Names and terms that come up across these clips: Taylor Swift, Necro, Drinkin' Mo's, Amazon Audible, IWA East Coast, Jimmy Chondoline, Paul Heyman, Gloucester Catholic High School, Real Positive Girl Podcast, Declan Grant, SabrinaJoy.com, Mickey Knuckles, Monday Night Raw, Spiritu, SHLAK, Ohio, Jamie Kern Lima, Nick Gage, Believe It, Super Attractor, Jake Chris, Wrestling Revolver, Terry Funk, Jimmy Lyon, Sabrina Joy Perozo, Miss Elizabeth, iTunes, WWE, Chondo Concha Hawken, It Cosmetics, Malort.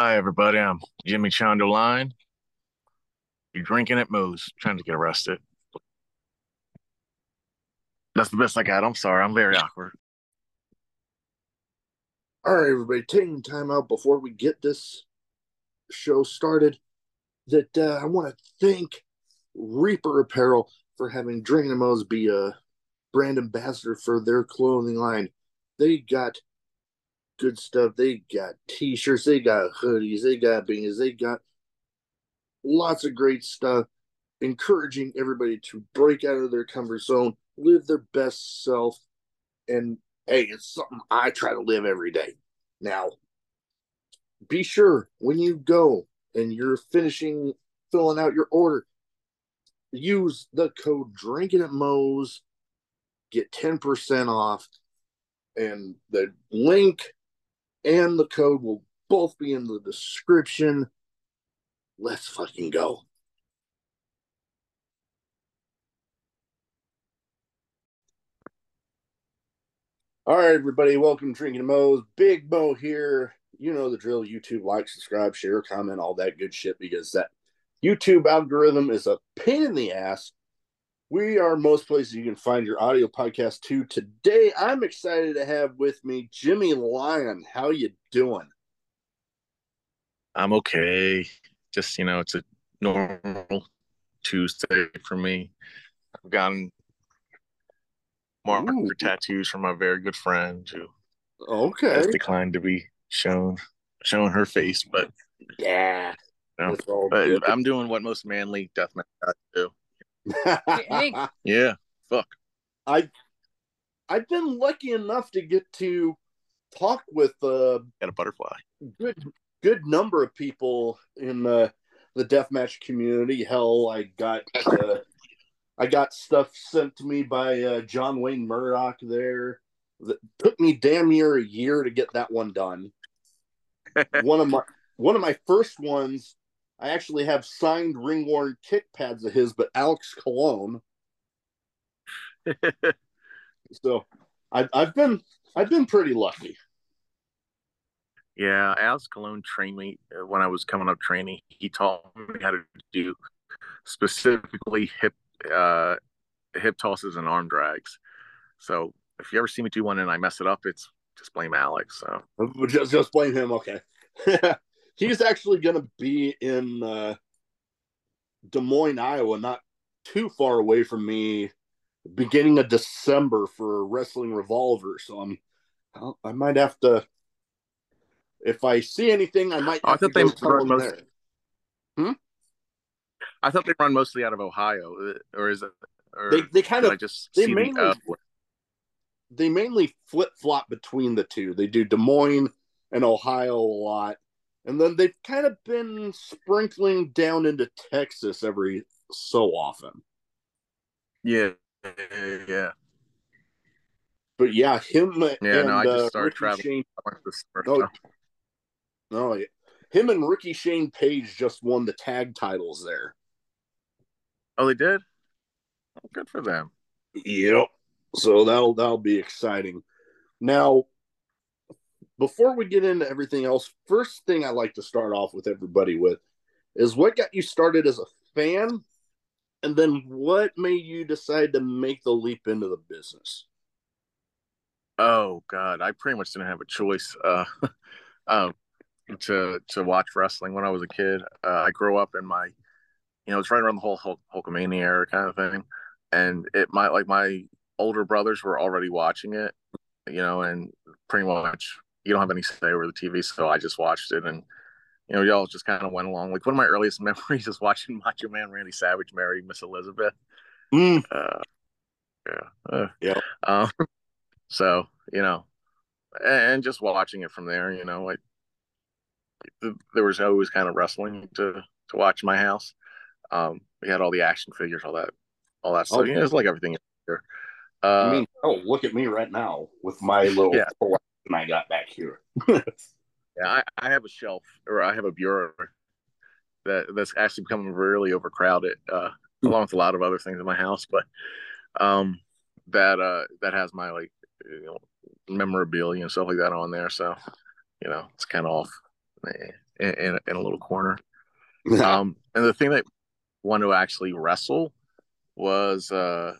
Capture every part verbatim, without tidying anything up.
Hi, everybody. I'm Jimmy Chondoline. You're drinking at Mo's, trying to get arrested. That's the best I got. I'm sorry. I'm very awkward. All right, everybody. Taking time out before we get this show started, that uh, I want to thank Reaper Apparel for having Drinkin' Mo's be a brand ambassador for their clothing line. They got good stuff. They got t-shirts, they got hoodies, they got beanies, they got lots of great stuff, encouraging everybody to break out of their comfort zone, live their best self, and hey, it's something I try to live every day. Now, be sure when you go and you're finishing filling out your order, use the code Drinkin' at Mo's, get ten percent off, and the link and the code will both be in the description. Let's fucking go. All right, everybody. Welcome to Drinkin' Mo's. Big Mo here. You know the drill. YouTube, like, subscribe, share, comment, all that good shit, because that YouTube algorithm is a pain in the ass. We are most places you can find your audio podcast too. Today, I'm excited to have with me Jimmy Lyon. How you doing? I'm okay. Just, you know, it's a normal Tuesday for me. I've gotten marked for tattoos from my very good friend who okay. has declined to be shown shown her face, but yeah, you know, all but I'm doing what most manly deathmatch guys do. Yeah, fuck. I I've been lucky enough to get to talk with uh, and a butterfly. Good good number of people in uh, the deathmatch community. Hell, I got uh, I got stuff sent to me by uh, John Wayne Murdoch there. That took me damn near a year to get that one done. one of my one of my first ones. I actually have signed ring-worn kick pads of his, but Alex Cologne. So I've, I've been I've been pretty lucky. Yeah, Alex Cologne trained me when I was coming up training. He taught me how to do specifically hip uh, hip tosses and arm drags. So if you ever see me do one and I mess it up, it's just blame Alex. So just just blame him. Okay. He's actually going to be in uh, Des Moines, Iowa, not too far away from me, beginning of December for Wrestling Revolver. So I'm, I'll, I might have to. If I see anything, I might. Have I thought to they run mostly. Hmm? I thought they run mostly out of Ohio, or is it? Or they they kind of I just they mainly the, uh, they mainly flip flop between the two. They do Des Moines and Ohio a lot. And then they've kind of been sprinkling down into Texas every so often. Yeah, yeah. But yeah, him yeah, and no, I just uh, Ricky traveling. Shane. Oh, no, yeah. Him and Ricky Shane Page just won the tag titles there. Oh, they did? Oh, good for them. Yep. So that'll that'll be exciting. Now, before we get into everything else, first thing I like to start off with everybody with is what got you started as a fan, and then what made you decide to make the leap into the business? Oh, God. I pretty much didn't have a choice uh, um, to to watch wrestling when I was a kid. Uh, I grew up in my, you know, it's right around the whole Hulk, Hulkamania era kind of thing, and it might, like, my older brothers were already watching it, you know, and pretty much you don't have any say over the T V, so I just watched it, and you know, y'all just kind of went along. Like one of my earliest memories is watching Macho Man Randy Savage marry Miss Elizabeth. Mm. Uh, yeah, uh, yeah. Um, so you know, and, and just watching it from there, you know, like th there was always kind of wrestling to to watch in my house. Um, we had all the action figures, all that, all that stuff. Okay. You know, it's like everything. Here. Uh, I mean, oh, look at me right now with my little. Yeah. I got back here. Yeah, I, I have a shelf, or I have a bureau that that's actually becoming really overcrowded, uh, along with a lot of other things in my house. But um, that uh, that has my, like, you know, memorabilia and stuff like that on there. So you know, it's kind of off. in, in, in a little corner. Um, and the thing that wanted to actually wrestle was, uh,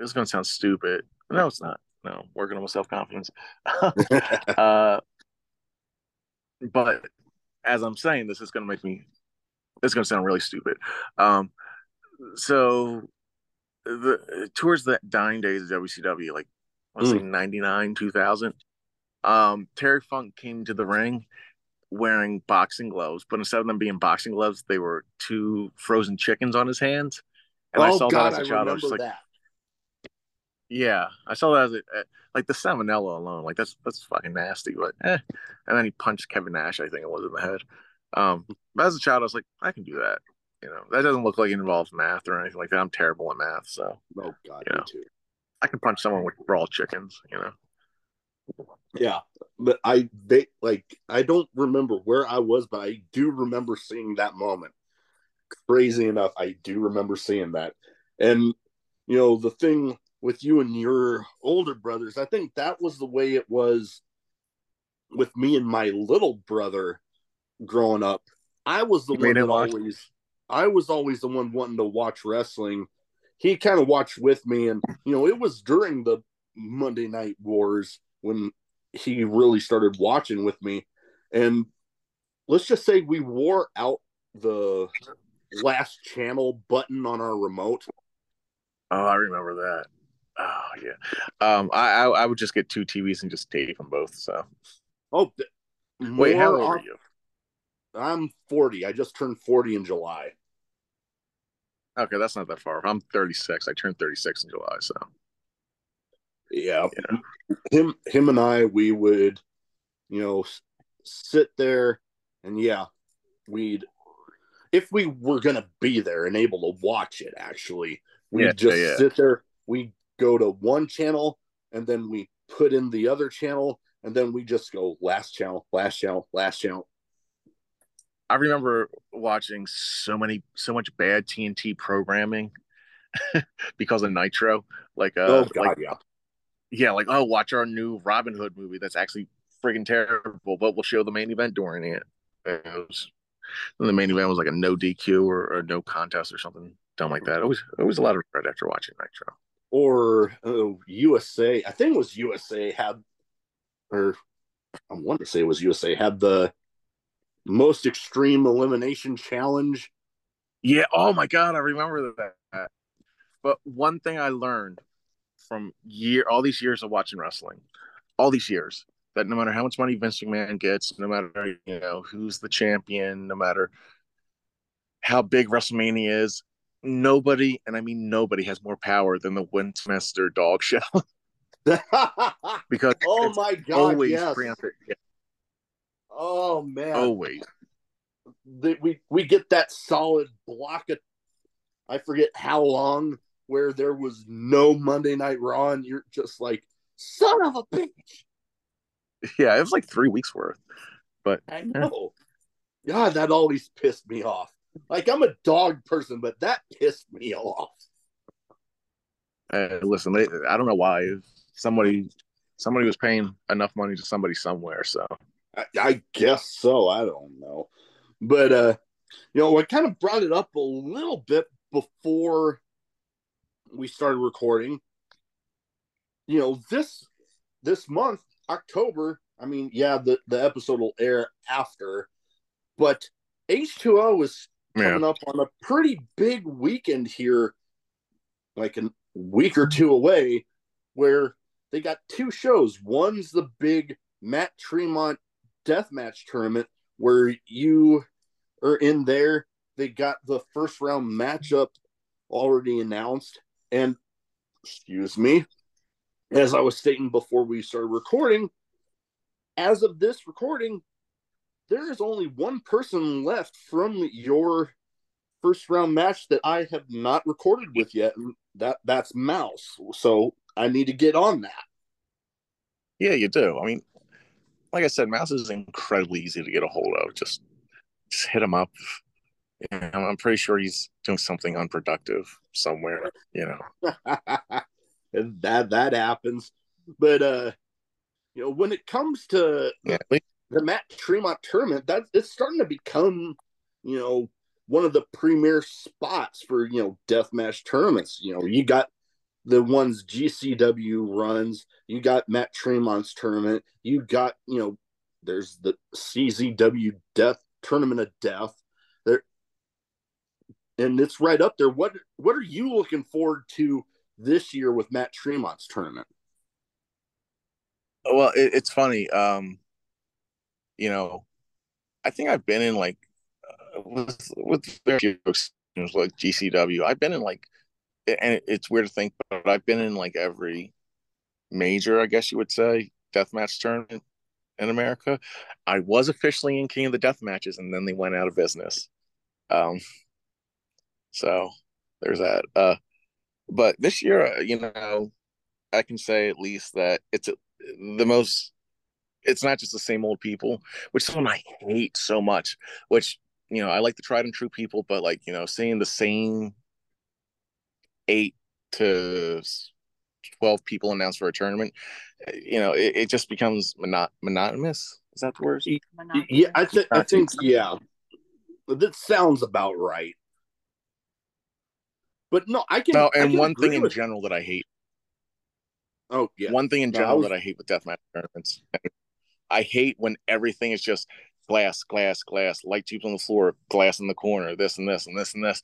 it's going to sound stupid. No, it's not. No, I'm working on my self-confidence. uh, but as I'm saying, this is going to make me, it's going to sound really stupid. Um, so the towards the dying days of W C W, like I was mm. like ninety-nine, two thousand, um, Terry Funk came to the ring wearing boxing gloves, but instead of them being boxing gloves, they were two frozen chickens on his hands. And oh, I saw God, that as a child. I, I was just like, that. Yeah, I saw that as a, like the salmonella alone. Like that's that's fucking nasty. But eh. And then he punched Kevin Nash, I think it was, in the head. Um, but as a child, I was like, I can do that. You know, that doesn't look like it involves math or anything like that. I'm terrible at math, so. Oh God, you know, me too. I can punch someone with raw chickens. You know. Yeah, but I they like I don't remember where I was, but I do remember seeing that moment. Crazy enough, I do remember seeing that. And you know, the thing with you and your older brothers, I think that was the way it was with me and my little brother growing up. I was the you one that watch? always I was always the one wanting to watch wrestling. He kind of watched with me, and you know, it was during the Monday Night Wars when he really started watching with me. And let's just say we wore out the last channel button on our remote. Oh, I remember that. Oh yeah. Um, I I, I would just get two T Vs and just tape them both. So. Oh. Th- Wait, how old are you? I'm forty. I just turned forty in July. Okay, that's not that far. I'm thirty-six. I turned thirty-six in July. So. Yeah. yeah. Him, him, and I, we would, you know, sit there, and yeah, we'd, if we were gonna be there and able to watch it, actually. We yeah, just yeah. sit there, we go to one channel, and then we put in the other channel, and then we just go last channel, last channel, last channel. I remember watching so many, so much bad T N T programming because of Nitro. Like, uh, oh, God, like, yeah. yeah, like, oh, watch our new Robin Hood movie that's actually friggin' terrible, but we'll show the main event during it. And it was, and the main event was like a no D Q or a no contest or something. Something like that. It was it was a lot of regret after watching Nitro. Or uh, U S A, I think it was U S A had, or I want to say it was U S A had the most extreme elimination challenge. Yeah. Oh my God, I remember that. But one thing I learned from year all these years of watching wrestling, all these years, that no matter how much money Vince McMahon gets, no matter you know who's the champion, no matter how big WrestleMania is, nobody, and I mean nobody, has more power than the Westminster dog show. Because oh my God, always yes. rampant. Yeah. Oh man, always. The, we we get that solid block of, I forget how long, where there was no Monday Night Raw, and you're just like, son of a bitch. Yeah, it was like three weeks worth. But I know. Yeah. God, that always pissed me off. Like, I'm a dog person, but that pissed me off. Uh, listen, they, I don't know why. Somebody somebody was paying enough money to somebody somewhere, so. I, I guess so. I don't know. But, uh, you know, I kind of brought it up a little bit before we started recording. You know, this this month, October, I mean, yeah, the, the episode will air after, but H two O is coming yeah. up on a pretty big weekend here, like a week or two away, where they got two shows. One's the big Matt Tremont deathmatch tournament where you are in there. They got the first round matchup already announced. And, excuse me, as I was stating before we started recording, as of this recording, there is only one person left from your first round match that I have not recorded with yet, and that that's Mouse. So I need to get on that. Yeah, you do. I mean, like I said, Mouse is incredibly easy to get a hold of. Just, just hit him up. You know, I'm pretty sure he's doing something unproductive somewhere. You know, and that that happens. But uh, you know, when it comes to yeah. the Matt Tremont tournament, that it's starting to become, you know, one of the premier spots for, you know, deathmatch tournaments. You know, you got the ones G C W runs, you got Matt Tremont's tournament, you got, you know, there's the C Z W death tournament of death there. And it's right up there. What, what are you looking forward to this year with Matt Tremont's tournament? Well, it, it's funny. Um, you know, I think I've been in like, uh, with, with very few exceptions, like G C W, I've been in like, and it's weird to think, but I've been in like every major, I guess you would say, deathmatch tournament in America. I was officially in King of the Death Matches, and then they went out of business. Um, so there's that. Uh, but this year, you know, I can say at least that it's a, the most, it's not just the same old people, which someone I hate so much, which, you know, I like the tried and true people, but like, you know, seeing the same eight to twelve people announced for a tournament, you know, it, it just becomes monot monotonous. Is that the word? Monotonous. Yeah, I, th I think, yeah, that sounds about right. But no, I can. No, and I can one thing in with... general that I hate. Oh, yeah. One thing in general no, I was... that I hate with deathmatch tournaments. I hate when everything is just glass, glass, glass, light tubes on the floor, glass in the corner, this and this and this and this.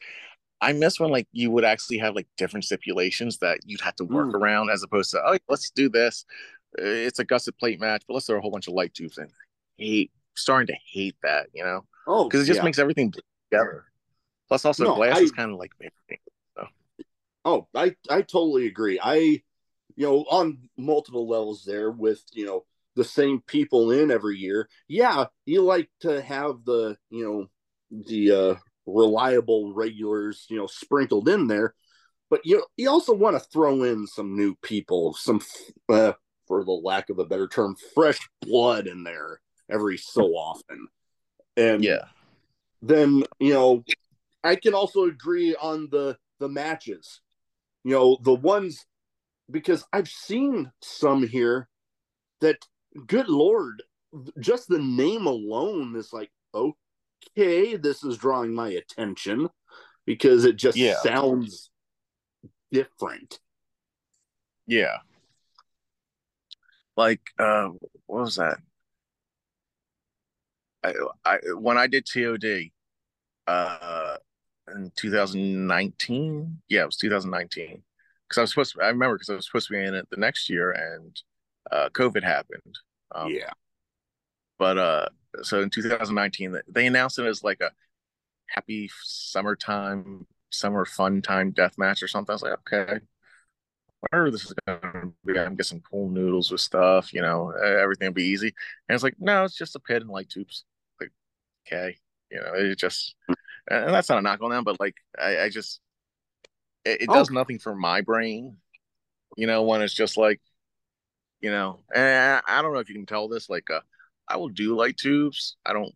I miss when like you would actually have like different stipulations that you'd have to work mm. around, as opposed to, oh, let's do this. It's a gusset plate match, but let's throw a whole bunch of light tubes in. I hate, starting to hate that, you know? Oh, because it just yeah. makes everything together. Plus, also no, glass I, is kind of like everything. So. Oh, I I totally agree. I, you know, on multiple levels there with, you know, the same people in every year. Yeah, you like to have the, you know, the. uh reliable regulars, you know, sprinkled in there, but you you also want to throw in some new people, some uh, for the lack of a better term, fresh blood in there every so often. And yeah, then, you know, I can also agree on the the matches, you know, the ones, because I've seen some here that, good Lord, just the name alone is like, oh, okay, this is drawing my attention, because it just yeah. sounds different. Yeah. Like, uh, what was that? I, I when I did T O D uh, in two thousand nineteen, yeah, it was two thousand nineteen. Because I was supposed to, I remember because I was supposed to be in it the next year, and uh, COVID happened. Um, yeah. But, uh, so in two thousand nineteen, they announced it as like a happy summertime, summer fun time death match or something. I was like, okay, whatever this is going to be, I'm getting some cool noodles with stuff, you know, everything will be easy. And it's like, no, it's just a pit and light tubes. Like, okay, you know, it just, and that's not a knock on them, but like, I, I just, it, it oh. does nothing for my brain, you know, when it's just like, you know, and I, I don't know if you can tell this, like, uh, I will do light tubes. I don't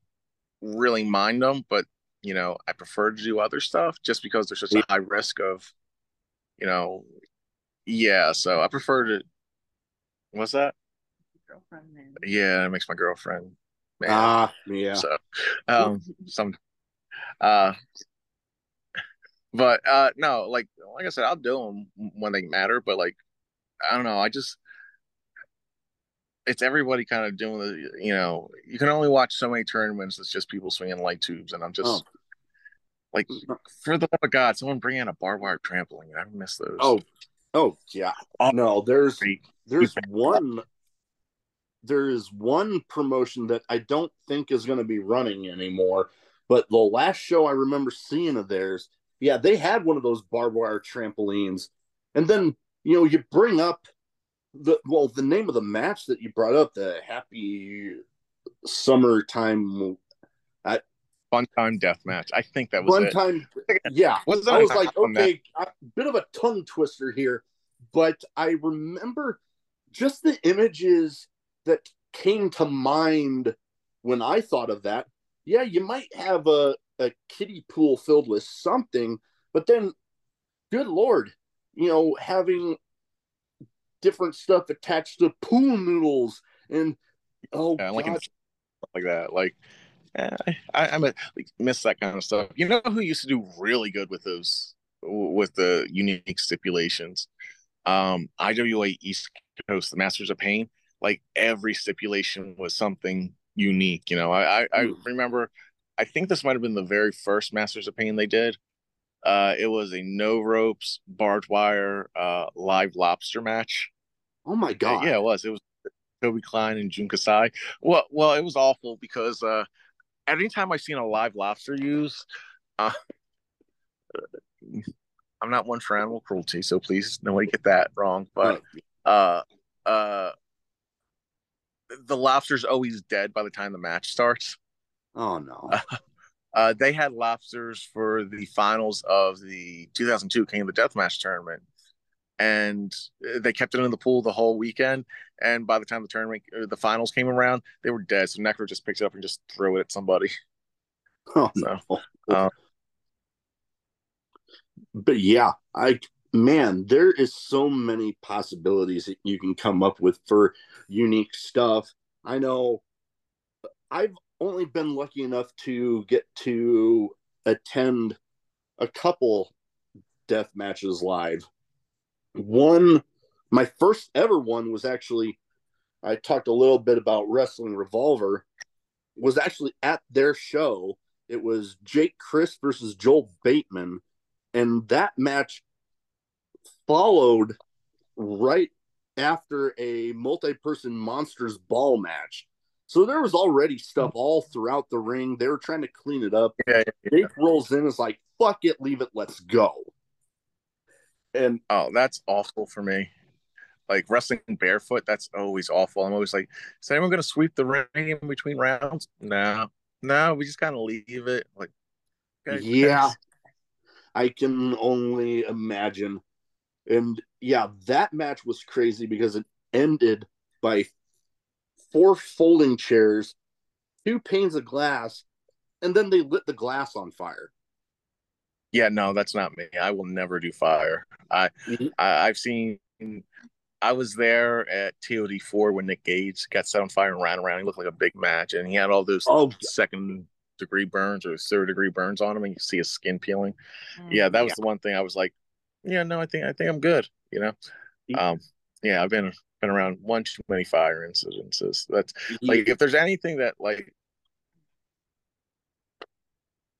really mind them, but, you know, I prefer to do other stuff just because there's such a high risk of, you know, yeah. So I prefer to, what's that? Girlfriend, man. Yeah, it makes my girlfriend mad. Ah, yeah. So, um, some, uh, but, uh, no, like, like I said, I'll do them when they matter, but like, I don't know. I just, it's everybody kind of doing the, you know, you can only watch so many tournaments. It's just people swinging light tubes. And I'm just oh. like, for the love of God, someone bring in a barbed wire trampoline. I miss those. Oh, oh yeah. Oh, no, there's, there's one, there is one promotion that I don't think is going to be running anymore, but the last show I remember seeing of theirs, yeah, they had one of those barbed wire trampolines. And then, you know, you bring up, The, well, the name of the match that you brought up, the happy summertime I, fun time death match. I think that was fun it. time. Yeah, was that I was like, okay, a bit of a tongue twister here, but I remember just the images that came to mind when I thought of that. Yeah, you might have a a kiddie pool filled with something, but then, good Lord, you know, having different stuff attached to pool noodles and oh yeah, like God. like that. Like, eh, I, I'm a like, miss that kind of stuff. You know who used to do really good with those, with the unique stipulations? Um, I W A East Coast, the Masters of Pain. Like every stipulation was something unique. You know, I I, I remember. I think this might have been the very first Masters of Pain they did. Uh, it was a no ropes, barbed wire, uh, live lobster match. Oh my god! Uh, yeah, it was. It was Toby Klein and Jun Kasai. Well, well, it was awful because uh, anytime I've seen a live lobster used, uh, I'm not one for animal cruelty, so please nobody get that wrong. But uh, uh, the lobster's always dead by the time the match starts. Oh no. Uh, uh, they had lobsters for the finals of the two thousand two King of the Deathmatch tournament, and they kept it in the pool the whole weekend. And by the time the tournament, or the finals came around, they were dead. So Necro just picked it up and just threw it at somebody. Oh so, no! Uh, but yeah, I man, there is so many possibilities that you can come up with for unique stuff. I know, I've only been lucky enough to get to attend a couple death matches live. One, my first ever one was actually, I talked a little bit about Wrestling Revolver, was actually at their show. It was Jake Chris versus Joel Bateman. And that match followed right after a multi-person Monsters Ball match. So there was already stuff all throughout the ring. They were trying to clean it up. Yeah, yeah. Jake rolls in and is like, fuck it, leave it, let's go. And oh, that's awful for me. Like wrestling barefoot, that's always awful. I'm always like, is anyone going to sweep the ring in between rounds? No. No, we just kind of leave it. Like, okay, yeah. Thanks. I can only imagine. And yeah, that match was crazy because it ended by four folding chairs, two panes of glass, and then they lit the glass on fire. Yeah, no, that's not me. I will never do fire. I, mm-hmm. I I've seen. I was there at T O D four when Nick Gage got set on fire and ran around. He looked like a big match, and he had all those oh, second degree burns or third degree burns on him, and you see his skin peeling. Mm-hmm. Yeah, that was yeah. the one thing I was like, yeah, no, I think I think I'm good. You know, um, yeah, I've been. Been around one too many fire incidences. That's like if there's anything that like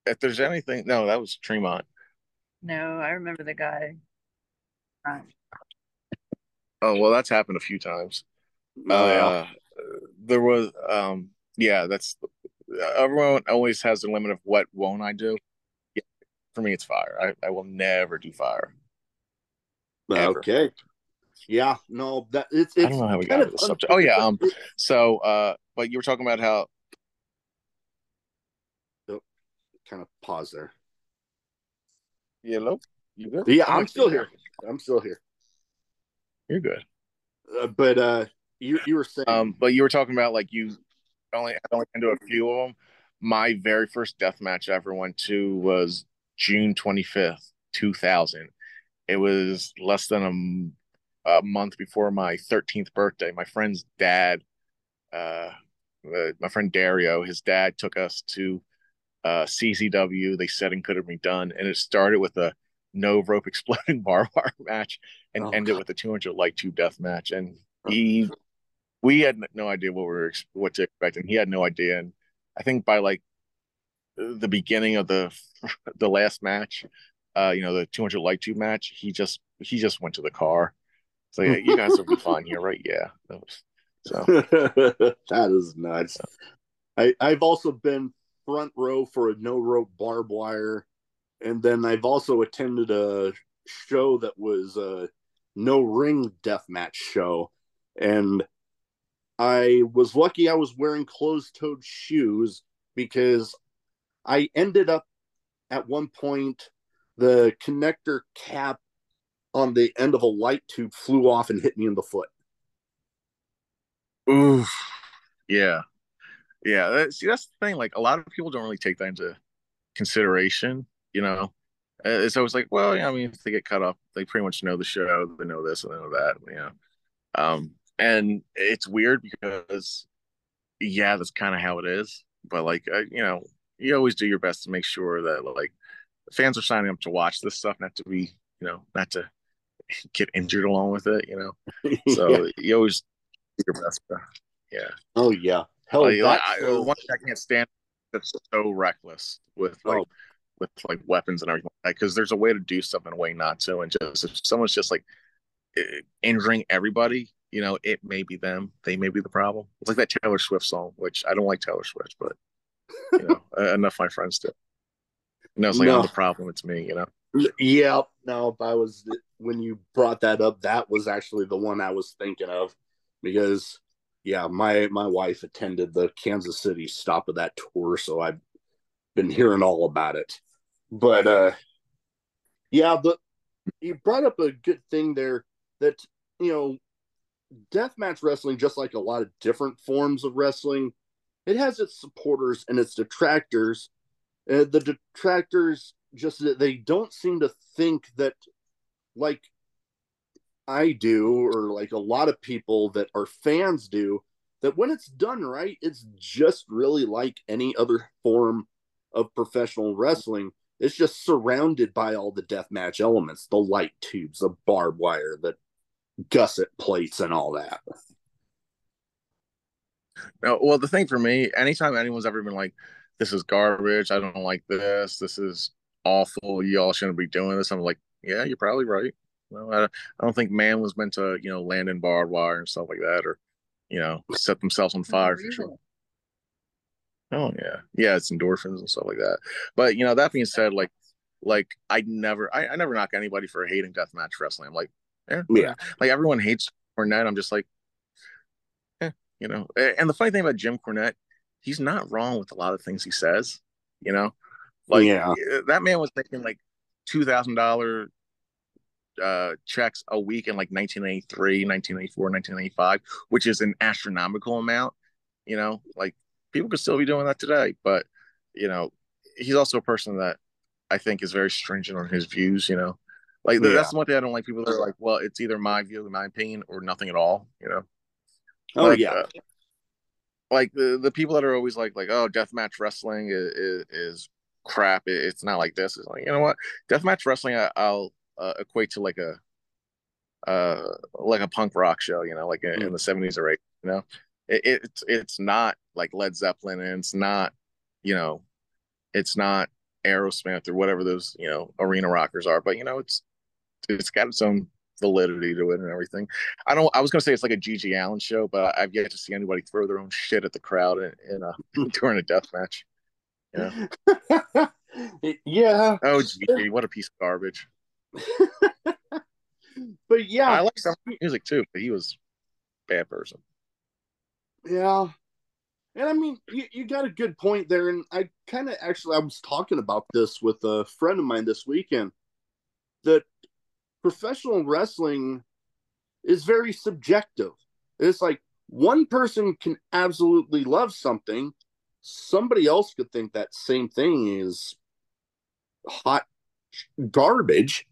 if there's anything no, that was Tremont. No, I remember the guy. Right. Oh well, that's happened a few times. Oh, uh, yeah. There was um yeah, that's everyone always has their limit of what won't I do. Yeah, for me, it's fire. I I will never do fire. Ever. Okay. Yeah, no, that it's, it's I don't know how we got to this subject. Oh yeah, um, so uh, but you were talking about how oh, kind of pause there. Hello, you good? Yeah, I'm, I'm still here. here. I'm still here. You're good. Uh, but uh, you you were saying, um, but you were talking about like you only I only been to a few of them. My very first death match I ever went to was June twenty-fifth, two thousand. It was less than a a month before my thirteenth birthday. My friend's dad, uh, uh, my friend Dario, his dad took us to uh, C Z W. They said and could have been done. And it started with a no rope exploding barbed wire match and oh, ended God. with a two hundred light tube death match. And he, we had no idea what we were, what to expect. And he had no idea. And I think by like the beginning of the, the last match, uh, you know, the two hundred light tube match, he just, he just went to the car. So yeah, you guys will be fine here, right? Yeah. That was, so. That is nuts. I, I've also been front row for a no-rope barbed wire, and then I've also attended a show that was a no-ring deathmatch show, and I was lucky I was wearing closed-toed shoes because I ended up, at one point, the connector cap on the end of a light tube flew off and hit me in the foot. Oof. Yeah. Yeah. See, that's the thing. Like, a lot of people don't really take that into consideration, you know? It's always like, well, yeah, I mean, if they get cut up, they pretty much know the show. They know this and they know that, you know? Um, and it's weird because yeah, that's kind of how it is. But like, uh, you know, you always do your best to make sure that like fans are signing up to watch this stuff, not to be, you know, not to get injured along with it, you know. So yeah. You always do your best. To, yeah. Oh yeah. Hell, like, that's I, so... One thing I can't stand that's so reckless with like. Oh. With like weapons and everything, because like there's a way to do stuff and a way not to. And just if someone's just like injuring everybody, you know, it may be them. They may be the problem. It's like that Taylor Swift song, which I don't like Taylor Swift, but you know, uh, enough my friends do. You know, it's like no. Oh, the problem. It's me. You know. Yeah. No, if I was when you brought that up, that was actually the one I was thinking of, because yeah, my my wife attended the Kansas City stop of that tour, so I've been hearing all about it. But, uh, yeah, but you brought up a good thing there that, you know, deathmatch wrestling, just like a lot of different forms of wrestling, it has its supporters and its detractors. Uh, the detractors, just that they don't seem to think that, like I do, or like a lot of people that are fans do, that when it's done right, it's just really like any other form of professional wrestling. It's just surrounded by all the deathmatch elements, the light tubes, the barbed wire, the gusset plates, and all that. No, well, the thing for me, anytime anyone's ever been like, this is garbage, I don't like this, this is awful, y'all shouldn't be doing this, I'm like, yeah, you're probably right. Well, I, I don't think man was meant to, you know, land in barbed wire and stuff like that, or, you know, set themselves on fire for sure. Oh yeah, yeah, it's endorphins and stuff like that. But you know, that being said, like, like I never, I, I never knock anybody for hating deathmatch wrestling. I'm like, eh, yeah, yeah, like everyone hates Cornette. I'm just like, eh, you know. And the funny thing about Jim Cornette, he's not wrong with a lot of things he says. You know, like yeah. That man was making like two thousand dollar uh checks a week in like nineteen eighty-three, nineteen eighty-four, nineteen eighty-five, which is an astronomical amount. You know, like. People could still be doing that today, but, you know, he's also a person that I think is very stringent on his views, you know. Like, yeah. That's the one thing I don't like. People that are like, well, it's either my view, my opinion, or nothing at all, you know. Oh, like, yeah. Uh, like, the, the people that are always like, like oh, deathmatch wrestling is, is, is crap. It, it's not like this. It's like, you know what? Deathmatch wrestling, I, I'll uh, equate to, like, a uh, like a punk rock show, you know, like mm. in the seventies or eighties, you know. It, it, it's it's not like Led Zeppelin, and it's not, you know, it's not Aerosmith or whatever those, you know, arena rockers are. But, you know, it's it's got its own validity to it and everything. I don't. I was going to say it's like a Gigi Allen show, but I've yet to see anybody throw their own shit at the crowd in, in a, during a death match. You know? Yeah. Oh, Gigi, what a piece of garbage. But, yeah. I like some music, too, but he was a bad person. Yeah, and I mean, you, you got a good point there, and I kind of actually, I was talking about this with a friend of mine this weekend, that professional wrestling is very subjective. It's like one person can absolutely love something, somebody else could think that same thing is hot garbage.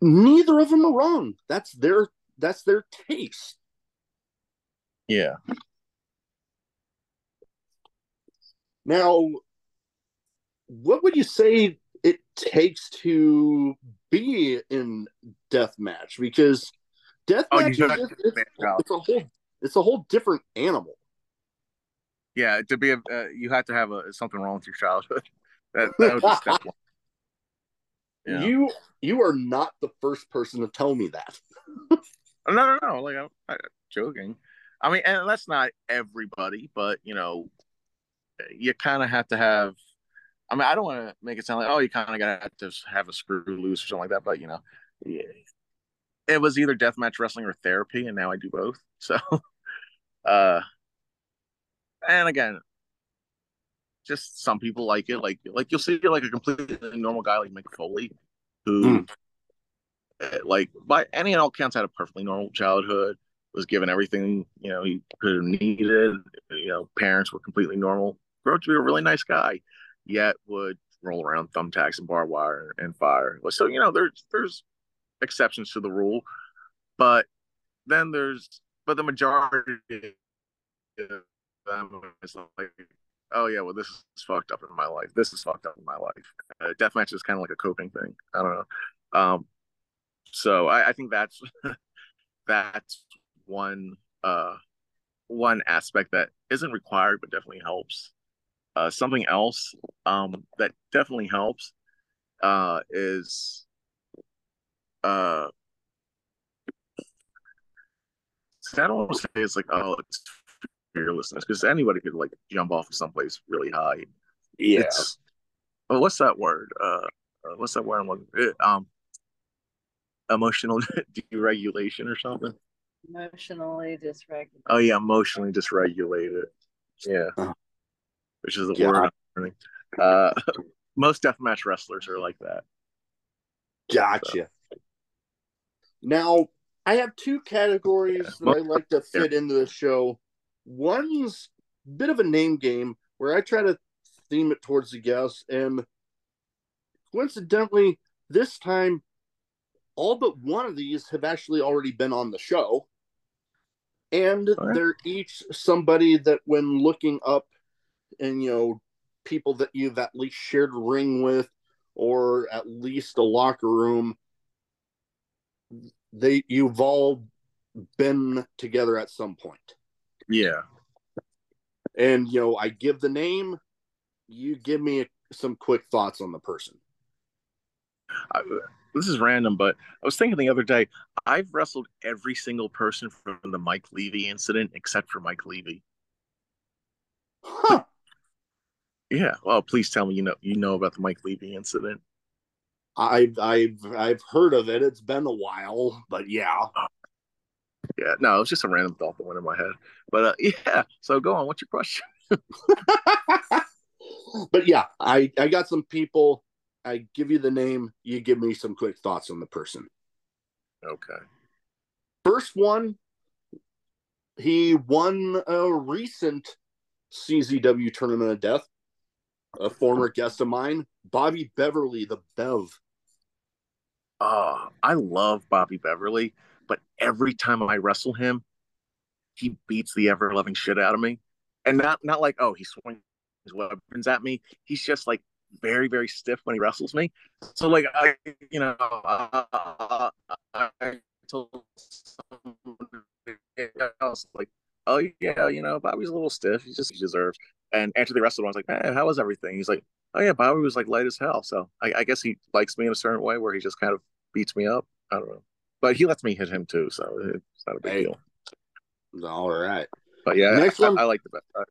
Neither of them are wrong. That's their, that's their taste. Yeah. Now, what would you say it takes to be in deathmatch? Because deathmatch oh, is it's, it's a whole it's a whole different animal. Yeah, to be a uh, you have to have a, something wrong with your childhood. That, that would be step one. Yeah. You you are not the first person to tell me that. no, no, no. Like I'm, I'm joking. I mean, and that's not everybody, but, you know, you kind of have to have, I mean, I don't want to make it sound like, oh, you kind of got to have a screw loose or something like that, but, you know, yeah. It was either deathmatch wrestling or therapy, and now I do both, so, uh, and again, just some people like it, like, like, you'll see, like, a completely normal guy like Mick Foley, who, mm. like, by any and all counts, had a perfectly normal childhood, was given everything, you know, he could have needed. You know, parents were completely normal. Grew up to be a really nice guy, yet would roll around thumbtacks and barbed wire and fire. So, you know, there's there's exceptions to the rule, but then there's but the majority of them. It's like, oh yeah, well this is fucked up in my life. This is fucked up in my life. Uh, deathmatch is kind of like a coping thing. I don't know. Um, so I, I think that's that's one uh one aspect that isn't required but definitely helps. Uh, something else um that definitely helps uh is uh. I don't want to say it's like, oh, it's for your listeners, because anybody could like jump off of someplace really high. Yeah. It's, well, what's that word? Uh, what's that word? I'm looking for? Um, emotional deregulation or something. Emotionally dysregulated. Oh yeah, emotionally dysregulated. Yeah, oh. Which is the yeah. word I'm learning. Uh, most deathmatch wrestlers are like that. Gotcha. So. Now. I have two categories yeah. that I like to fit yeah. into the show. One's a bit of a name game where I try to theme it towards the guests. And coincidentally, this time, all but one of these have actually already been on the show. And right. they're each somebody that when looking up and, you know, people that you've at least shared a ring with or at least a locker room, They you've all been together at some point. Yeah. And, you know, I give the name. You give me a, some quick thoughts on the person. I, this is random, but I was thinking the other day, I've wrestled every single person from the Mike Levy incident except for Mike Levy. Huh. Yeah. Well, please tell me you know you know about the Mike Levy incident. I've I've I've heard of it. It's been a while, but yeah, yeah. No, it was just a random thought that went in my head. But uh, yeah, so go on. What's your question? But yeah, I I got some people. I give you the name. You give me some quick thoughts on the person. Okay. First one. He won a recent C Z W Tournament of Death. A former guest of mine, Bobby Beverly, the Bev. Oh, I love Bobby Beverly, but every time I wrestle him, he beats the ever-loving shit out of me. And not not like, oh, he swings his weapons at me. He's just, like, very, very stiff when he wrestles me. So, like, I, you know, uh, I told somebody else, like, oh, yeah, you know, Bobby's a little stiff. He just he deserves. And after they wrestled, I was like, man, how was everything? He's like, oh, yeah, Bobby was like light as hell. So I, I guess he likes me in a certain way where he just kind of beats me up. I don't know. But he lets me hit him, too. So it's not a big hey. deal. All right. But yeah, Next I, one... I, I like the best. I...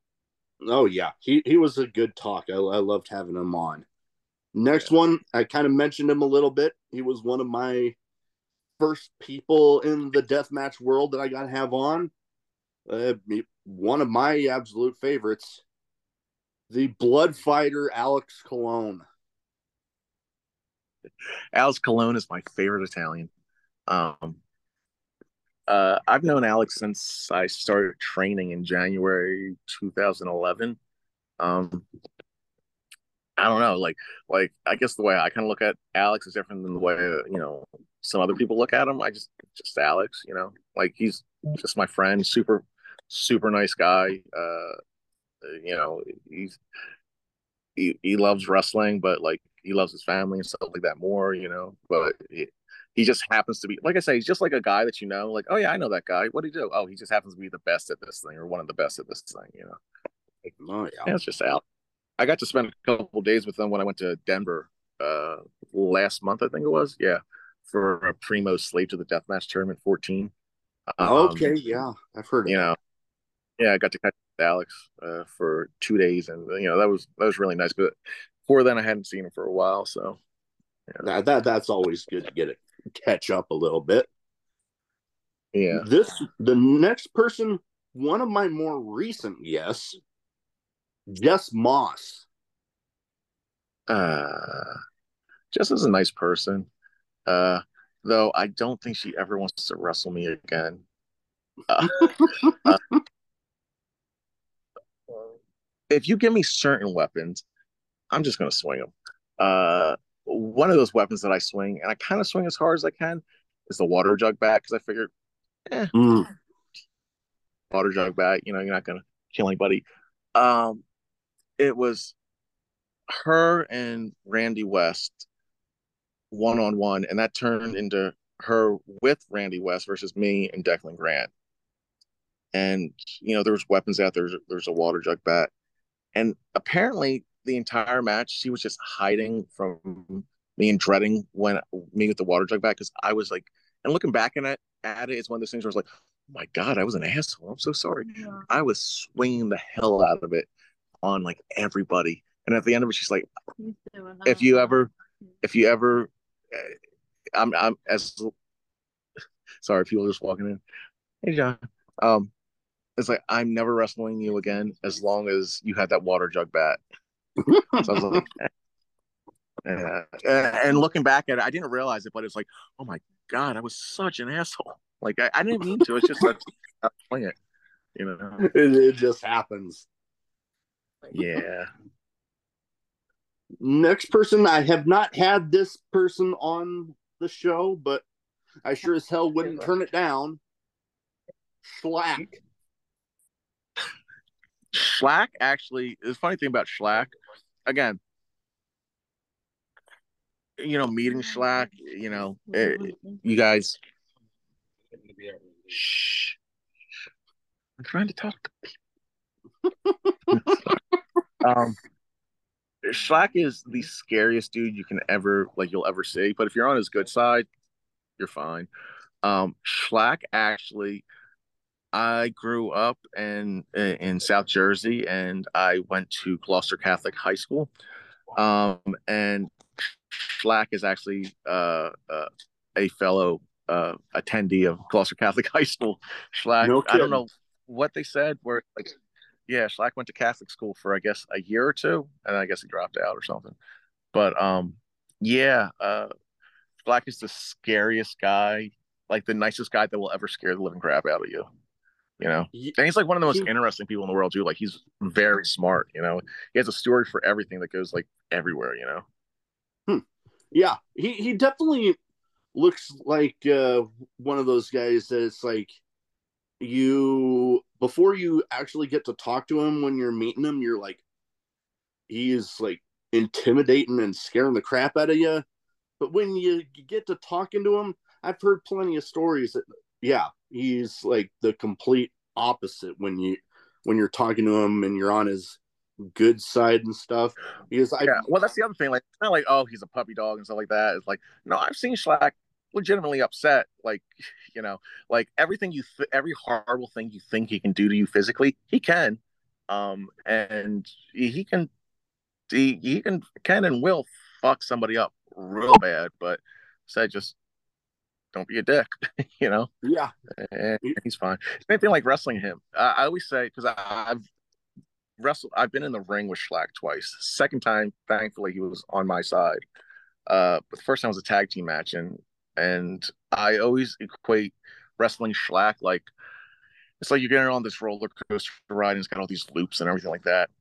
Oh, yeah. He he was a good talk. I, I loved having him on. Next yeah. one, I kind of mentioned him a little bit. He was one of my first people in the deathmatch world that I got to have on. Uh, one of my absolute favorites. The blood fighter, Alex Cologne. Alex Cologne is my favorite Italian. Um, uh, I've known Alex since I started training in January two thousand eleven. Um, I don't know, like, like I guess the way I kind of look at Alex is different than the way you know some other people look at him. I just, just Alex, you know, like he's just my friend, super, super nice guy. Uh, You know, he's he, he loves wrestling, but like he loves his family and stuff like that more, you know. But it, he just happens to be, like I say, he's just like a guy that you know, like, oh yeah, I know that guy. What do you do? Oh, he just happens to be the best at this thing or one of the best at this thing, you know. Like, oh, yeah. Yeah, it's just out. I got to spend a couple of days with him when I went to Denver uh, last month, I think it was. Yeah, for a Primo Slave to the Deathmatch Tournament fourteen. Um, okay, yeah, I've heard of you know. Yeah, I got to catch Alex uh, for two days, and you know that was that was really nice. But before then, I hadn't seen him for a while, so yeah. that, that that's always good to get it catch up a little bit. Yeah, this the next person, one of my more recent guests, Des Moines. Uh, Jess is a nice person, uh, though I don't think she ever wants to wrestle me again. Uh, uh, If you give me certain weapons, I'm just going to swing them. Uh, one of those weapons that I swing, and I kind of swing as hard as I can, is the water jug bat, because I figured, eh, mm. water jug bat, you know, you're not going to kill anybody. Um, it was her and Randy West one-on-one, and that turned into her with Randy West versus me and Declan Grant. And, you know, there was weapons out there. There's there's a water jug bat. And apparently the entire match, she was just hiding from me and dreading when me with the water jug bat, because I was like, and looking back at it, at it, it's one of those things where I was like, oh my God, I was an asshole. I'm so sorry. Yeah. I was swinging the hell out of it on like everybody. And at the end of it, she's like, if you ever, if you ever, I'm, I'm as, sorry, people are just walking in. Hey, John. Um, it's like, I'm never wrestling you again as long as you had that water jug bat. So I was like, eh. And looking back at it, I didn't realize it, but it's like, oh my God, I was such an asshole. Like, I, I didn't mean to. It's just like, I'm playing it. You know, it, it just happens. Yeah. Next person, I have not had this person on the show, but I sure as hell wouldn't turn it down. SHLAK. SHLAK actually, the funny thing about SHLAK, again, you know, meeting SHLAK, you know, it, you guys. Shh. I'm trying to talk to people. um, SHLAK is the scariest dude you can ever, like, you'll ever see. But if you're on his good side, you're fine. Um, SHLAK actually. I grew up in in South Jersey, and I went to Gloucester Catholic High School. Um, and SHLAK is actually uh, uh, a fellow uh, attendee of Gloucester Catholic High School. SHLAK, no I don't know what they said. Where like, yeah, SHLAK went to Catholic school for I guess a year or two, and I guess he dropped out or something. But um, yeah, uh, SHLAK is the scariest guy, like the nicest guy that will ever scare the living crap out of you. You know, and he's like one of the most he, interesting people in the world too. Like he's very smart. You know, he has a story for everything that goes like everywhere. You know, hmm. yeah, he he definitely looks like uh, one of those guys that it's like you before you actually get to talk to him when you're meeting him, you're like he is like intimidating and scaring the crap out of you. But when you get to talking to him, I've heard plenty of stories that yeah. He's like the complete opposite when you when you're talking to him and you're on his good side and stuff. Because I yeah. well, that's the other thing. Like, it's not like oh, he's a puppy dog and stuff like that. It's like no, I've seen SHLAK legitimately upset. Like, you know, like everything you th- every horrible thing you think he can do to you physically, he can, um, and he can he, he can can and will fuck somebody up real bad. But so I just. Don't be a dick, you know? Yeah. And he's fine. Same thing like wrestling him. Uh, I always say, because I've wrestled, I've been in the ring with SHLAK twice. Second time, thankfully, he was on my side. Uh, but the first time was a tag team match. And and I always equate wrestling SHLAK like, it's like you're getting on this roller coaster ride and it's got all these loops and everything like that.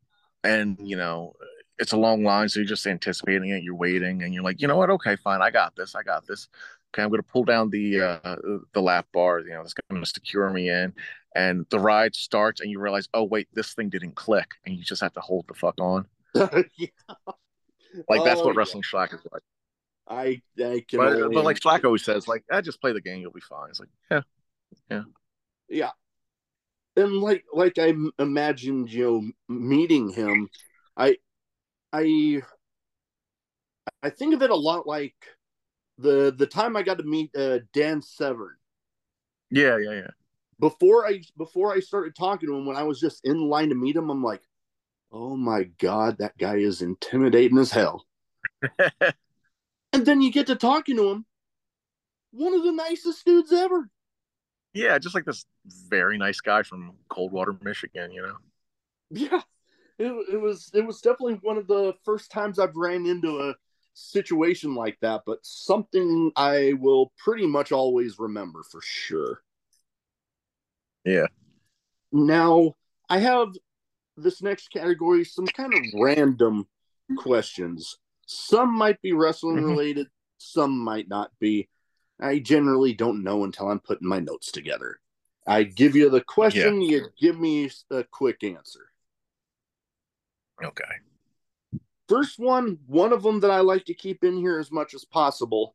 And, you know, it's a long line. So you're just anticipating it. You're waiting. And you're like, you know what? Okay, fine. I got this. I got this. Okay, I'm going to pull down the uh, the lap bar, you know, that's going to secure me in. And the ride starts and you realize, oh, wait, this thing didn't click. And you just have to hold the fuck on. yeah. Like, that's oh, what wrestling yeah. SHLAK is like. I, I can but, only... but like SHLAK always says, like, I just play the game, you'll be fine. It's like, yeah, yeah. Yeah. And like like I imagined, you know, meeting him, I, I, I think of it a lot like, The the time I got to meet uh, Dan Severn. Yeah, yeah, yeah. Before I before I started talking to him, when I was just in line to meet him, I'm like, oh my God, that guy is intimidating as hell. And then you get to talking to him. One of the nicest dudes ever. Yeah, just like this very nice guy from Coldwater, Michigan, you know? Yeah. It, it was it was definitely one of the first times I've ran into a situation like that, but something I will pretty much always remember for sure. Yeah. Now, I have this next category, some kind of random questions. Some might be wrestling related, some might not be. I generally don't know until I'm putting my notes together. I give you the question, yeah. You give me a quick answer. Okay. First one, one of them that I like to keep in here as much as possible.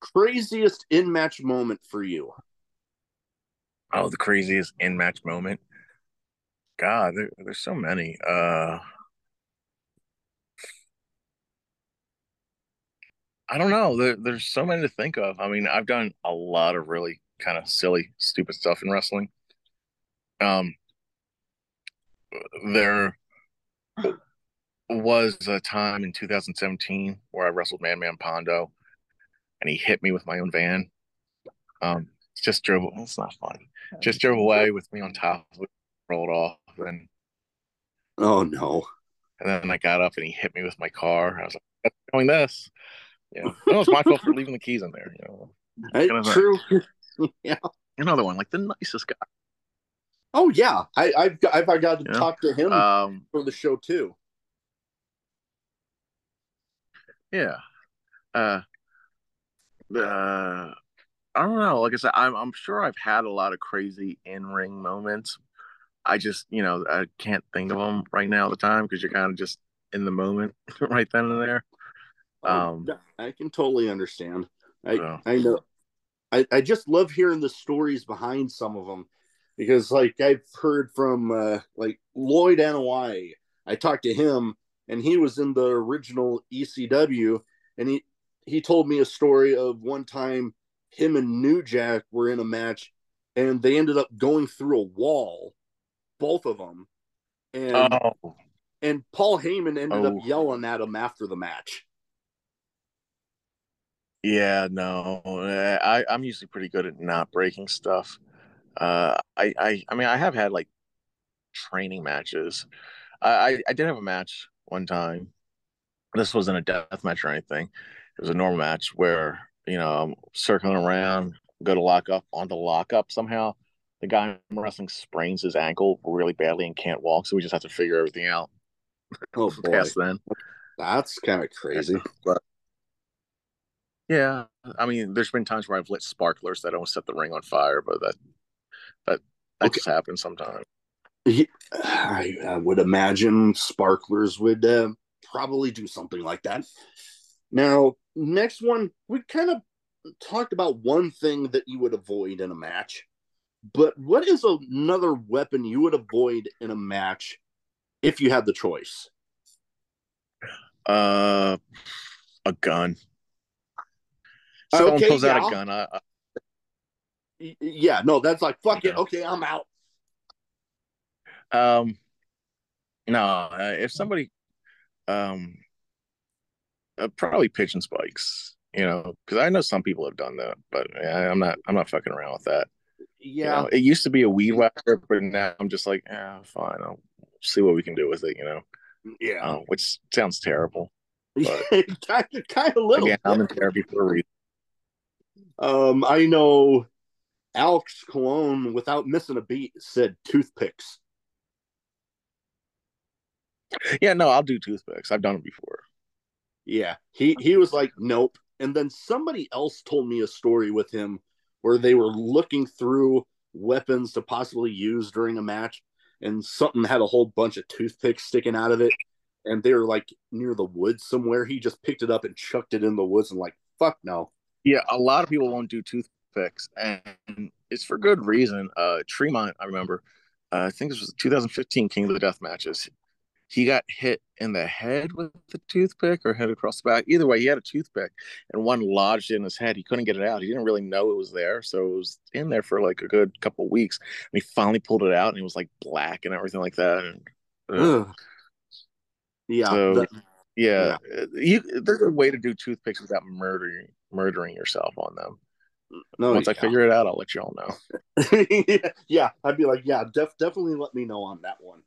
Craziest in-match moment for you? Oh, the craziest in-match moment? God, there, there's so many. Uh, I don't know. There, there's so many to think of. I mean, I've done a lot of really kind of silly, stupid stuff in wrestling. Um, there... was a time in two thousand seventeen where I wrestled Man Man Pondo, and he hit me with my own van. Um, just drove. It's not funny. Just drove away with me on top of it, rolled off, and oh no! And then I got up, and he hit me with my car. I was like, "I'm doing this." Yeah, you know, it was my fault for leaving the keys in there. You know, I, kind of true. Like, yeah, another one, like the nicest guy. Oh yeah, I, I've I've I got to yeah. talk to him um, for the show too. Yeah, uh, uh, I don't know. Like I said, I'm I'm sure I've had a lot of crazy in-ring moments. I just, you know, I can't think of them right now at the time because you're kind of just in the moment right then and there. Um, I can totally understand. I so. I know. I I just love hearing the stories behind some of them because, like, I've heard from uh, like Lloyd Anoa'i. I talked to him. And he was in the original E C W, and he, he told me a story of one time him and New Jack were in a match, and they ended up going through a wall, both of them. And, oh. and Paul Heyman ended oh. up yelling at him after the match. Yeah, no. I, I'm usually pretty good at not breaking stuff. Uh, I, I, I mean, I have had, like, training matches. I, I, I did have a match one time. This wasn't a death match or anything. It was a normal match where, you know, I'm circling around, go to lock up, on the lock up somehow. The guy I'm wrestling sprains his ankle really badly and can't walk, so we just have to figure everything out. Oh, boy. Past then. That's kind of crazy. But yeah, I mean, there's been times where I've lit sparklers that almost set the ring on fire, but that that, that okay. just happens sometimes. He, I, I would imagine sparklers would uh, probably do something like that. Now, next one, we kind of talked about one thing that you would avoid in a match, but what is another weapon you would avoid in a match if you had the choice? Uh, a gun. Someone okay, pulls yeah. out a gun. I, I... Yeah, no, that's like, fuck yeah. it. Okay, I'm out. Um, no, uh, if somebody, um, uh, probably pitch and spikes, you know, because I know some people have done that, but I, I'm not, I'm not fucking around with that. Yeah, you know, it used to be a weed whacker, but now I'm just like, ah, eh, fine, I'll see what we can do with it, you know. Yeah, uh, which sounds terrible. kind of, kind of little. Again, I'm in therapy for a reason. Um, I know Alex Cologne, without missing a beat, said toothpicks. Yeah, no, I'll do toothpicks. I've done it before. Yeah, he, he was like, nope. And then somebody else told me a story with him where they were looking through weapons to possibly use during a match, and something had a whole bunch of toothpicks sticking out of it, and they were, like, near the woods somewhere. He just picked it up and chucked it in the woods and, like, fuck no. Yeah, a lot of people won't do toothpicks, and it's for good reason. Uh, Tremont, I remember, uh, I think this was two thousand fifteen King of the Death matches. He got hit in the head with the toothpick or hit across the back. Either way, he had a toothpick, and one lodged in his head. He couldn't get it out. He didn't really know it was there, so it was in there for, like, a good couple of weeks. And he finally pulled it out, and it was, like, black and everything like that. And, uh, yeah. So, the, yeah. yeah. You, there's a way to do toothpicks without murdering murdering yourself on them. No, Once yeah. I figure it out, I'll let you all know. yeah, yeah, I'd be like, yeah, def- definitely let me know on that one.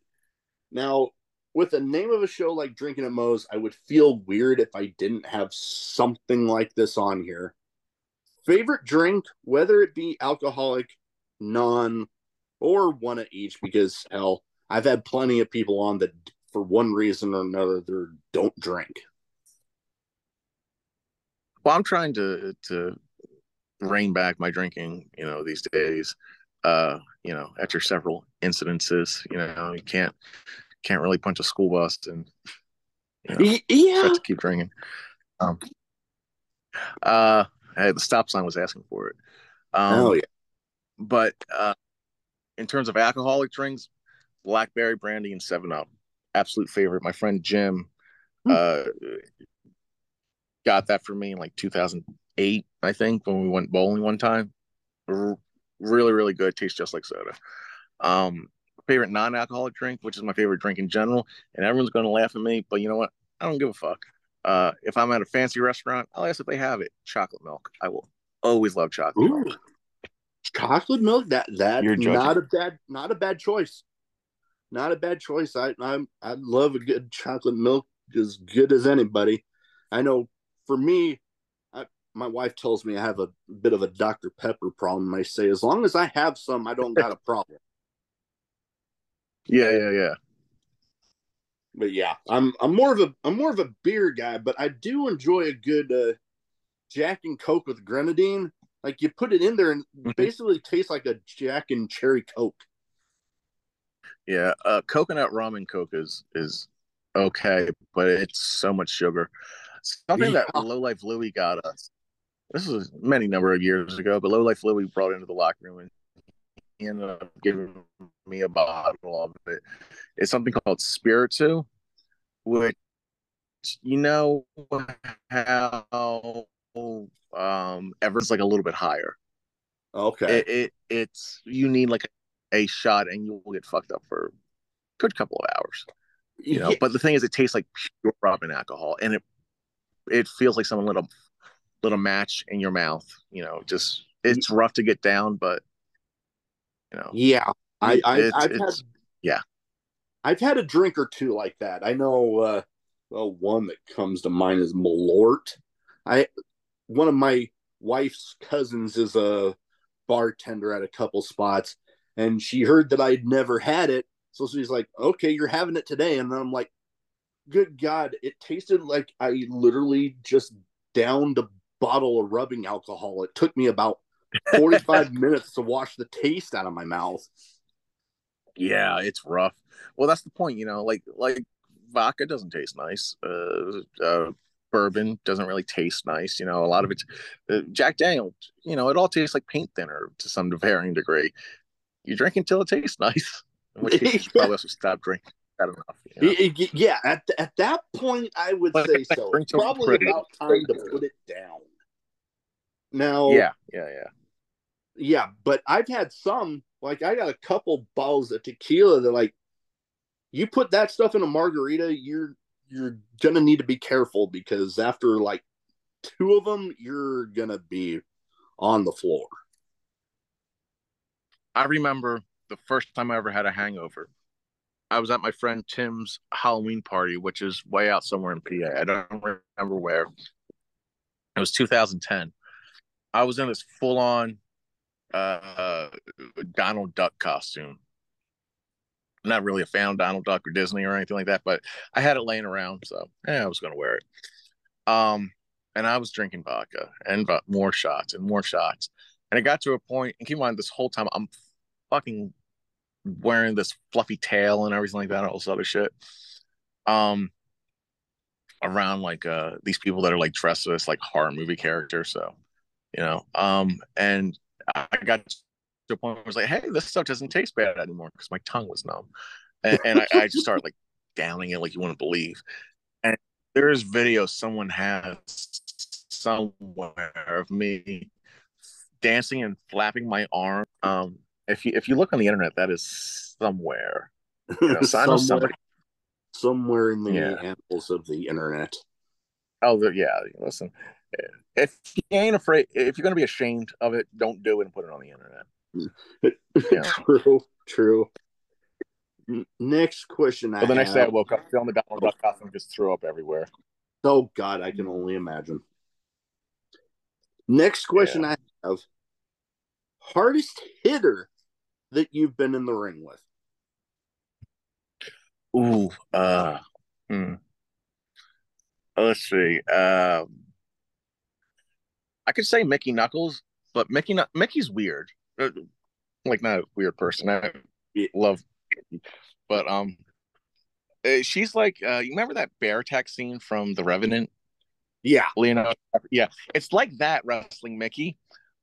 Now, with the name of a show like Drinkin' Mo's, I would feel weird if I didn't have something like this on here. Favorite drink, whether it be alcoholic, non, or one of each, because, hell, I've had plenty of people on that, for one reason or another, don't drink. Well, I'm trying to, to rein back my drinking, you know, these days. uh, you know, after several incidences, you know, you can't can't really punch a school bus and, you know, yeah. have to keep drinking. Um, uh, hey, the stop sign was asking for it. Um, oh, yeah. But uh, in terms of alcoholic drinks, blackberry brandy and seven up, absolute favorite. My friend Jim uh, got that for me in like two thousand eight, I think, when we went bowling one time. R- really, really good. Tastes just like soda. Um, favorite non-alcoholic drink, which is my favorite drink in general, and everyone's going to laugh at me, but you know what? I don't give a fuck. Uh, if I'm at a fancy restaurant, I'll ask if they have it. Chocolate milk. I will always love chocolate Ooh. milk. Chocolate milk. That that not a bad not a bad choice. Not a bad choice. I I I love a good chocolate milk as good as anybody. I know for me, I, my wife tells me I have a bit of a Doctor Pepper problem. I say, as long as I have some, I don't got a problem. Yeah, yeah, yeah. But yeah, I'm I'm more of a I'm more of a beer guy, but I do enjoy a good uh, Jack and Coke with grenadine. Like you put it in there and basically tastes like a Jack and Cherry Coke. Yeah, uh, coconut rum and Coke is, is okay, but it's so much sugar. Something yeah. that Low Life Louie got us, this was many number of years ago, but Low Life Louie brought into the locker room and he ended up giving me a bottle of it. It's something called Spiritu, which, you know how um, everyone's like a little bit higher. Okay. It, it It's, you need like a a shot and you will get fucked up for a good couple of hours, you know. Yeah. But the thing is, it tastes like pure rubbing alcohol, and it it feels like someone lit a lit a match in your mouth. You know, just it's rough to get down, but you know, yeah, I, I it's, I've it's, had yeah, I've had a drink or two like that. I know, uh, well, one that comes to mind is Malort. I one of my wife's cousins is a bartender at a couple spots. And she heard that I'd never had it. So she's like, okay, you're having it today. And then I'm like, good God, it tasted like I literally just downed a bottle of rubbing alcohol. It took me about forty-five minutes to wash the taste out of my mouth. Yeah, it's rough. Well, that's the point, you know, like like vodka doesn't taste nice. Uh, uh, bourbon doesn't really taste nice. You know, a lot of it's uh, Jack Daniel, you know, it all tastes like paint thinner to some varying degree. You drink until it tastes nice. In which case, you probably have to stop drinking. I don't know. You know? Yeah, at at that point, I would like say so. It's probably about time to put it down. Now, yeah, yeah, yeah, yeah. But I've had some. Like I got a couple bottles of tequila that, like, you put that stuff in a margarita, you're you're gonna need to be careful because after like two of them, you're gonna be on the floor. I remember the first time I ever had a hangover. I was at my friend Tim's Halloween party, which is way out somewhere in P A. I don't remember where. It was two thousand ten. I was in this full-on uh, Donald Duck costume. I'm not really a fan of Donald Duck or Disney or anything like that, but I had it laying around, so yeah, I was going to wear it. Um, and I was drinking vodka and vo- more shots and more shots. And it got to a point, and keep in mind, this whole time, I'm fucking wearing this fluffy tail and everything like that, all this other shit. Um, around, like, uh, these people that are, like, dressed as, like, horror movie characters, so, you know. Um, and I got to a point where I was like, hey, this stuff doesn't taste bad anymore, because my tongue was numb. And, and I, I just started, like, downing it like you wouldn't believe. And there's video someone has somewhere of me dancing and flapping my arm. Um, if you if you look on the internet, that is somewhere. You know, so somewhere, I know somebody, somewhere in the yeah. handles of the internet. Oh yeah, listen. If you ain't afraid, if you're gonna be ashamed of it, don't do it and put it on the internet. Yeah. True, true. Next question. Well, I the next have... day I woke up, filmed the Donald Duck costume, just threw up everywhere. Oh God, I can only imagine. Next question yeah. I. Of hardest hitter that you've been in the ring with? Ooh, uh, hmm. Let's see. Um, I could say Mickey Knuckles, but Mickey, Mickey's weird. Uh, like not a weird person. I love, but um, she's like, uh, you remember that bear attack scene from The Revenant? Yeah, Leonardo. Yeah, it's like that, wrestling Mickey.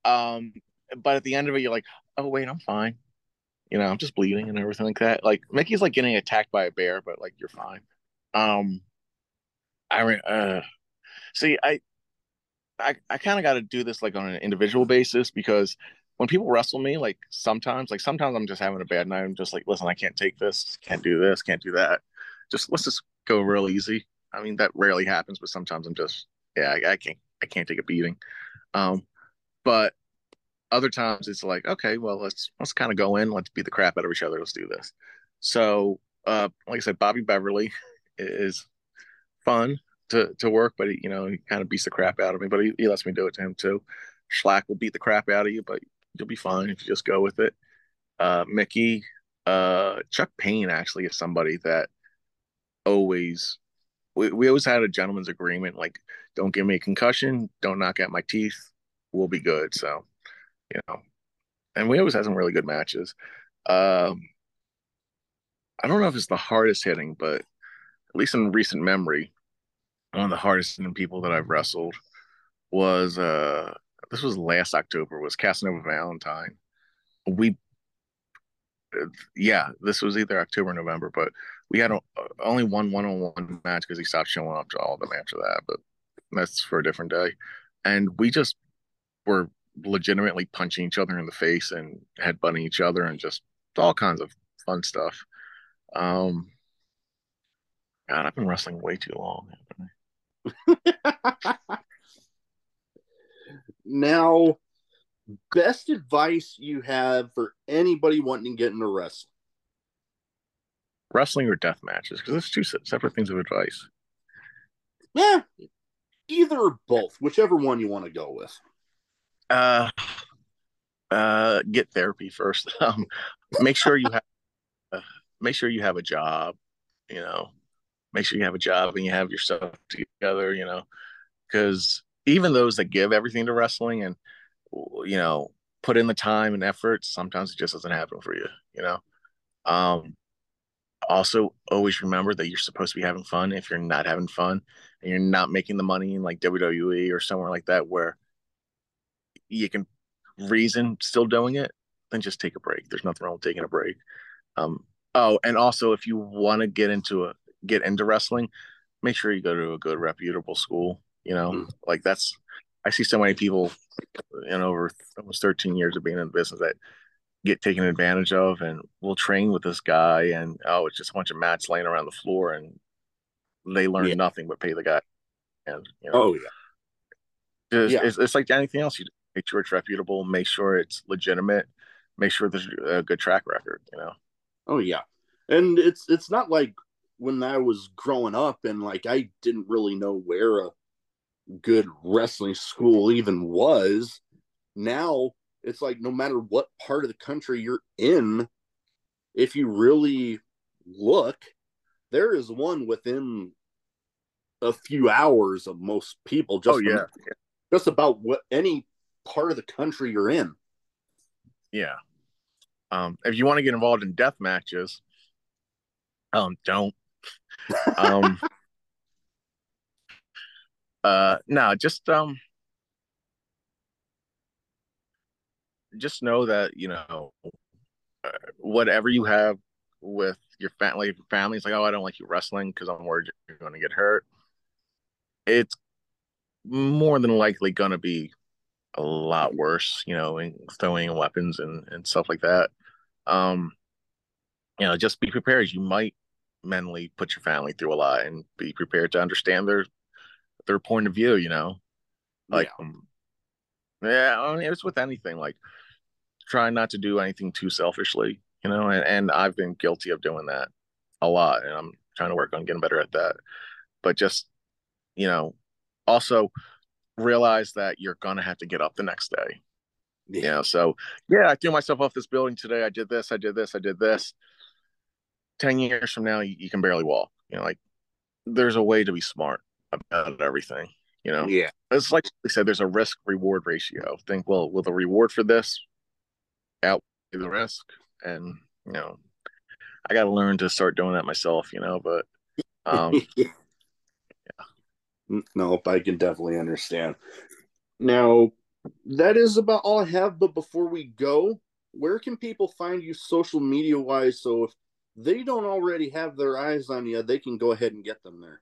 Um, but at the end of it, you're like, oh wait, I'm fine. You know, I'm just bleeding and everything like that. Like Mickey's like getting attacked by a bear, but like you're fine. Um, I uh, see, I, I, I kind of got to do this like on an individual basis, because when people wrestle me, like sometimes, like sometimes I'm just having a bad night. I'm just like, listen, I can't take this, can't do this, can't do that. Just let's just go real easy. I mean, that rarely happens, but sometimes I'm just, yeah, I, I can't, I can't take a beating. Um, but other times it's like, okay, well, let's, let's kind of go in, let's beat the crap out of each other. Let's do this. So, uh, like I said, Bobby Beverly is fun to, to work, but he, you know, he kind of beats the crap out of me, but he, he lets me do it to him too. SHLAK will beat the crap out of you, but you'll be fine if you just go with it. Uh, Mickey, uh, Chuck Payne actually is somebody that always, we, we always had a gentleman's agreement, like, don't give me a concussion, don't knock out my teeth, we'll be good. So, you know, and we always had some really good matches. Um, I don't know if it's the hardest hitting, but at least in recent memory, one of the hardest hitting people that I've wrestled was, uh, this was last October, was Casanova Valentine. We, yeah, this was either October or November, but we had a, only one one-on-one match because he stopped showing up to all of them after that, but that's for a different day. And we just were legitimately punching each other in the face and headbutting each other and just all kinds of fun stuff. Um, God, I've been wrestling way too long, haven't I? Now, best advice you have for anybody wanting to get into wrestling? Wrestling or death matches? Because there's two separate things of advice. Yeah, either or both, whichever one you want to go with. Uh, uh, get therapy first. Um, make sure you have, uh, make sure you have a job. You know, make sure you have a job and you have your stuff together. You know, because even those that give everything to wrestling and, you know, put in the time and effort, sometimes it just doesn't happen for you. You know, um, also always remember that you're supposed to be having fun. If you're not having fun and you're not making the money in like W W E or somewhere like that where you can reason still doing it, then just take a break. There's nothing wrong with taking a break. Um, oh, and also if you want to get into a, get into wrestling, make sure you go to a good reputable school, you know, mm-hmm. like that's, I see so many people in over almost thirteen years of being in the business that get taken advantage of, and we'll train with this guy and, oh, it's just a bunch of mats laying around the floor and they learn yeah. nothing but pay the guy. And, you know, oh yeah. Just, yeah. It's, it's like anything else you do. Make sure it's reputable. Make sure it's legitimate. Make sure there's a good track record, you know? Oh, yeah. And it's it's not like when I was growing up and, like, I didn't really know where a good wrestling school even was. Now, it's like no matter what part of the country you're in, if you really look, there is one within a few hours of most people. Just, oh, yeah. About, yeah. just about what any part of the country you're in. Yeah. Um, if you want to get involved in death matches, um, don't. um, uh, no, just um, just know that, you know, uh, whatever you have with your family, if your family's like, oh, I don't like you wrestling because I'm worried you're going to get hurt, it's more than likely going to be a lot worse, you know, and throwing weapons and, and stuff like that. Um, you know, just be prepared. You might mentally put your family through a lot, and be prepared to understand their their point of view, you know. Like, yeah, um, yeah I mean, it's with anything. Like, try not to do anything too selfishly, you know, and, and I've been guilty of doing that a lot, and I'm trying to work on getting better at that. But just, you know, also realize that you're gonna have to get up the next day. Yeah. You know, so yeah, I threw myself off this building today. I did this, I did this, I did this. Ten years from now, you, you can barely walk. You know, like there's a way to be smart about everything. You know, yeah. It's like I said, there's a risk reward ratio. Think, well, will the reward for this outweigh the risk. And, you know, I got to learn to start doing that myself, you know, but. Um, yeah. Nope, I can definitely understand. Now, that is about all I have. But before we go, where can people find you social media wise? So if they don't already have their eyes on you, they can go ahead and get them there.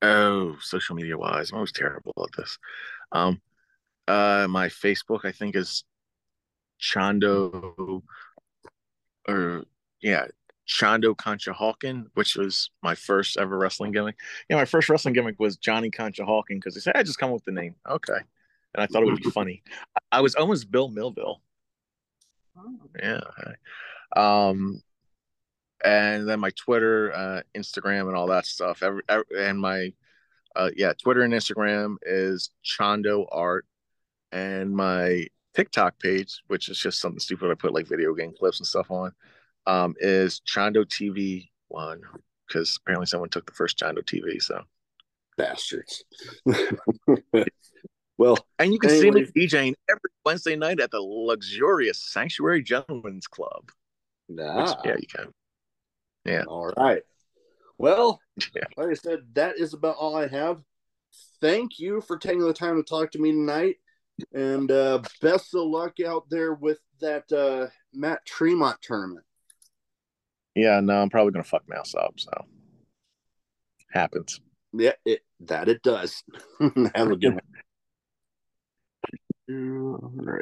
Oh, social media wise, I'm always terrible at this. Um, uh, my Facebook, I think, is Chondo, or yeah, Chondo Concha Hawken, which was my first ever wrestling gimmick. Yeah, my first wrestling gimmick was Johnny Concha Hawken because they said, I just come up with the name. Okay. And I thought it would be funny. I was almost Bill Millville. Oh. Yeah. Um, and then my Twitter, uh, Instagram, and all that stuff. Every, every and my uh, yeah, Twitter and Instagram is Chondo Art, and my TikTok page, which is just something stupid I put like video game clips and stuff on, um, is Chondo T V one, because apparently someone took the first Chondo T V. So bastards. Well, and you can anyway. see me DJing every Wednesday night at the luxurious Sanctuary Gentlemen's Club. Nah. Which, yeah, you can. Yeah. All right. Well, yeah. Like I said, that is about all I have. Thank you for taking the time to talk to me tonight. And uh, best of luck out there with that uh, Matt Tremont tournament. Yeah, no, I'm probably going to fuck mouse up, so. Happens. Yeah, it, that it does. Have a good one. All right.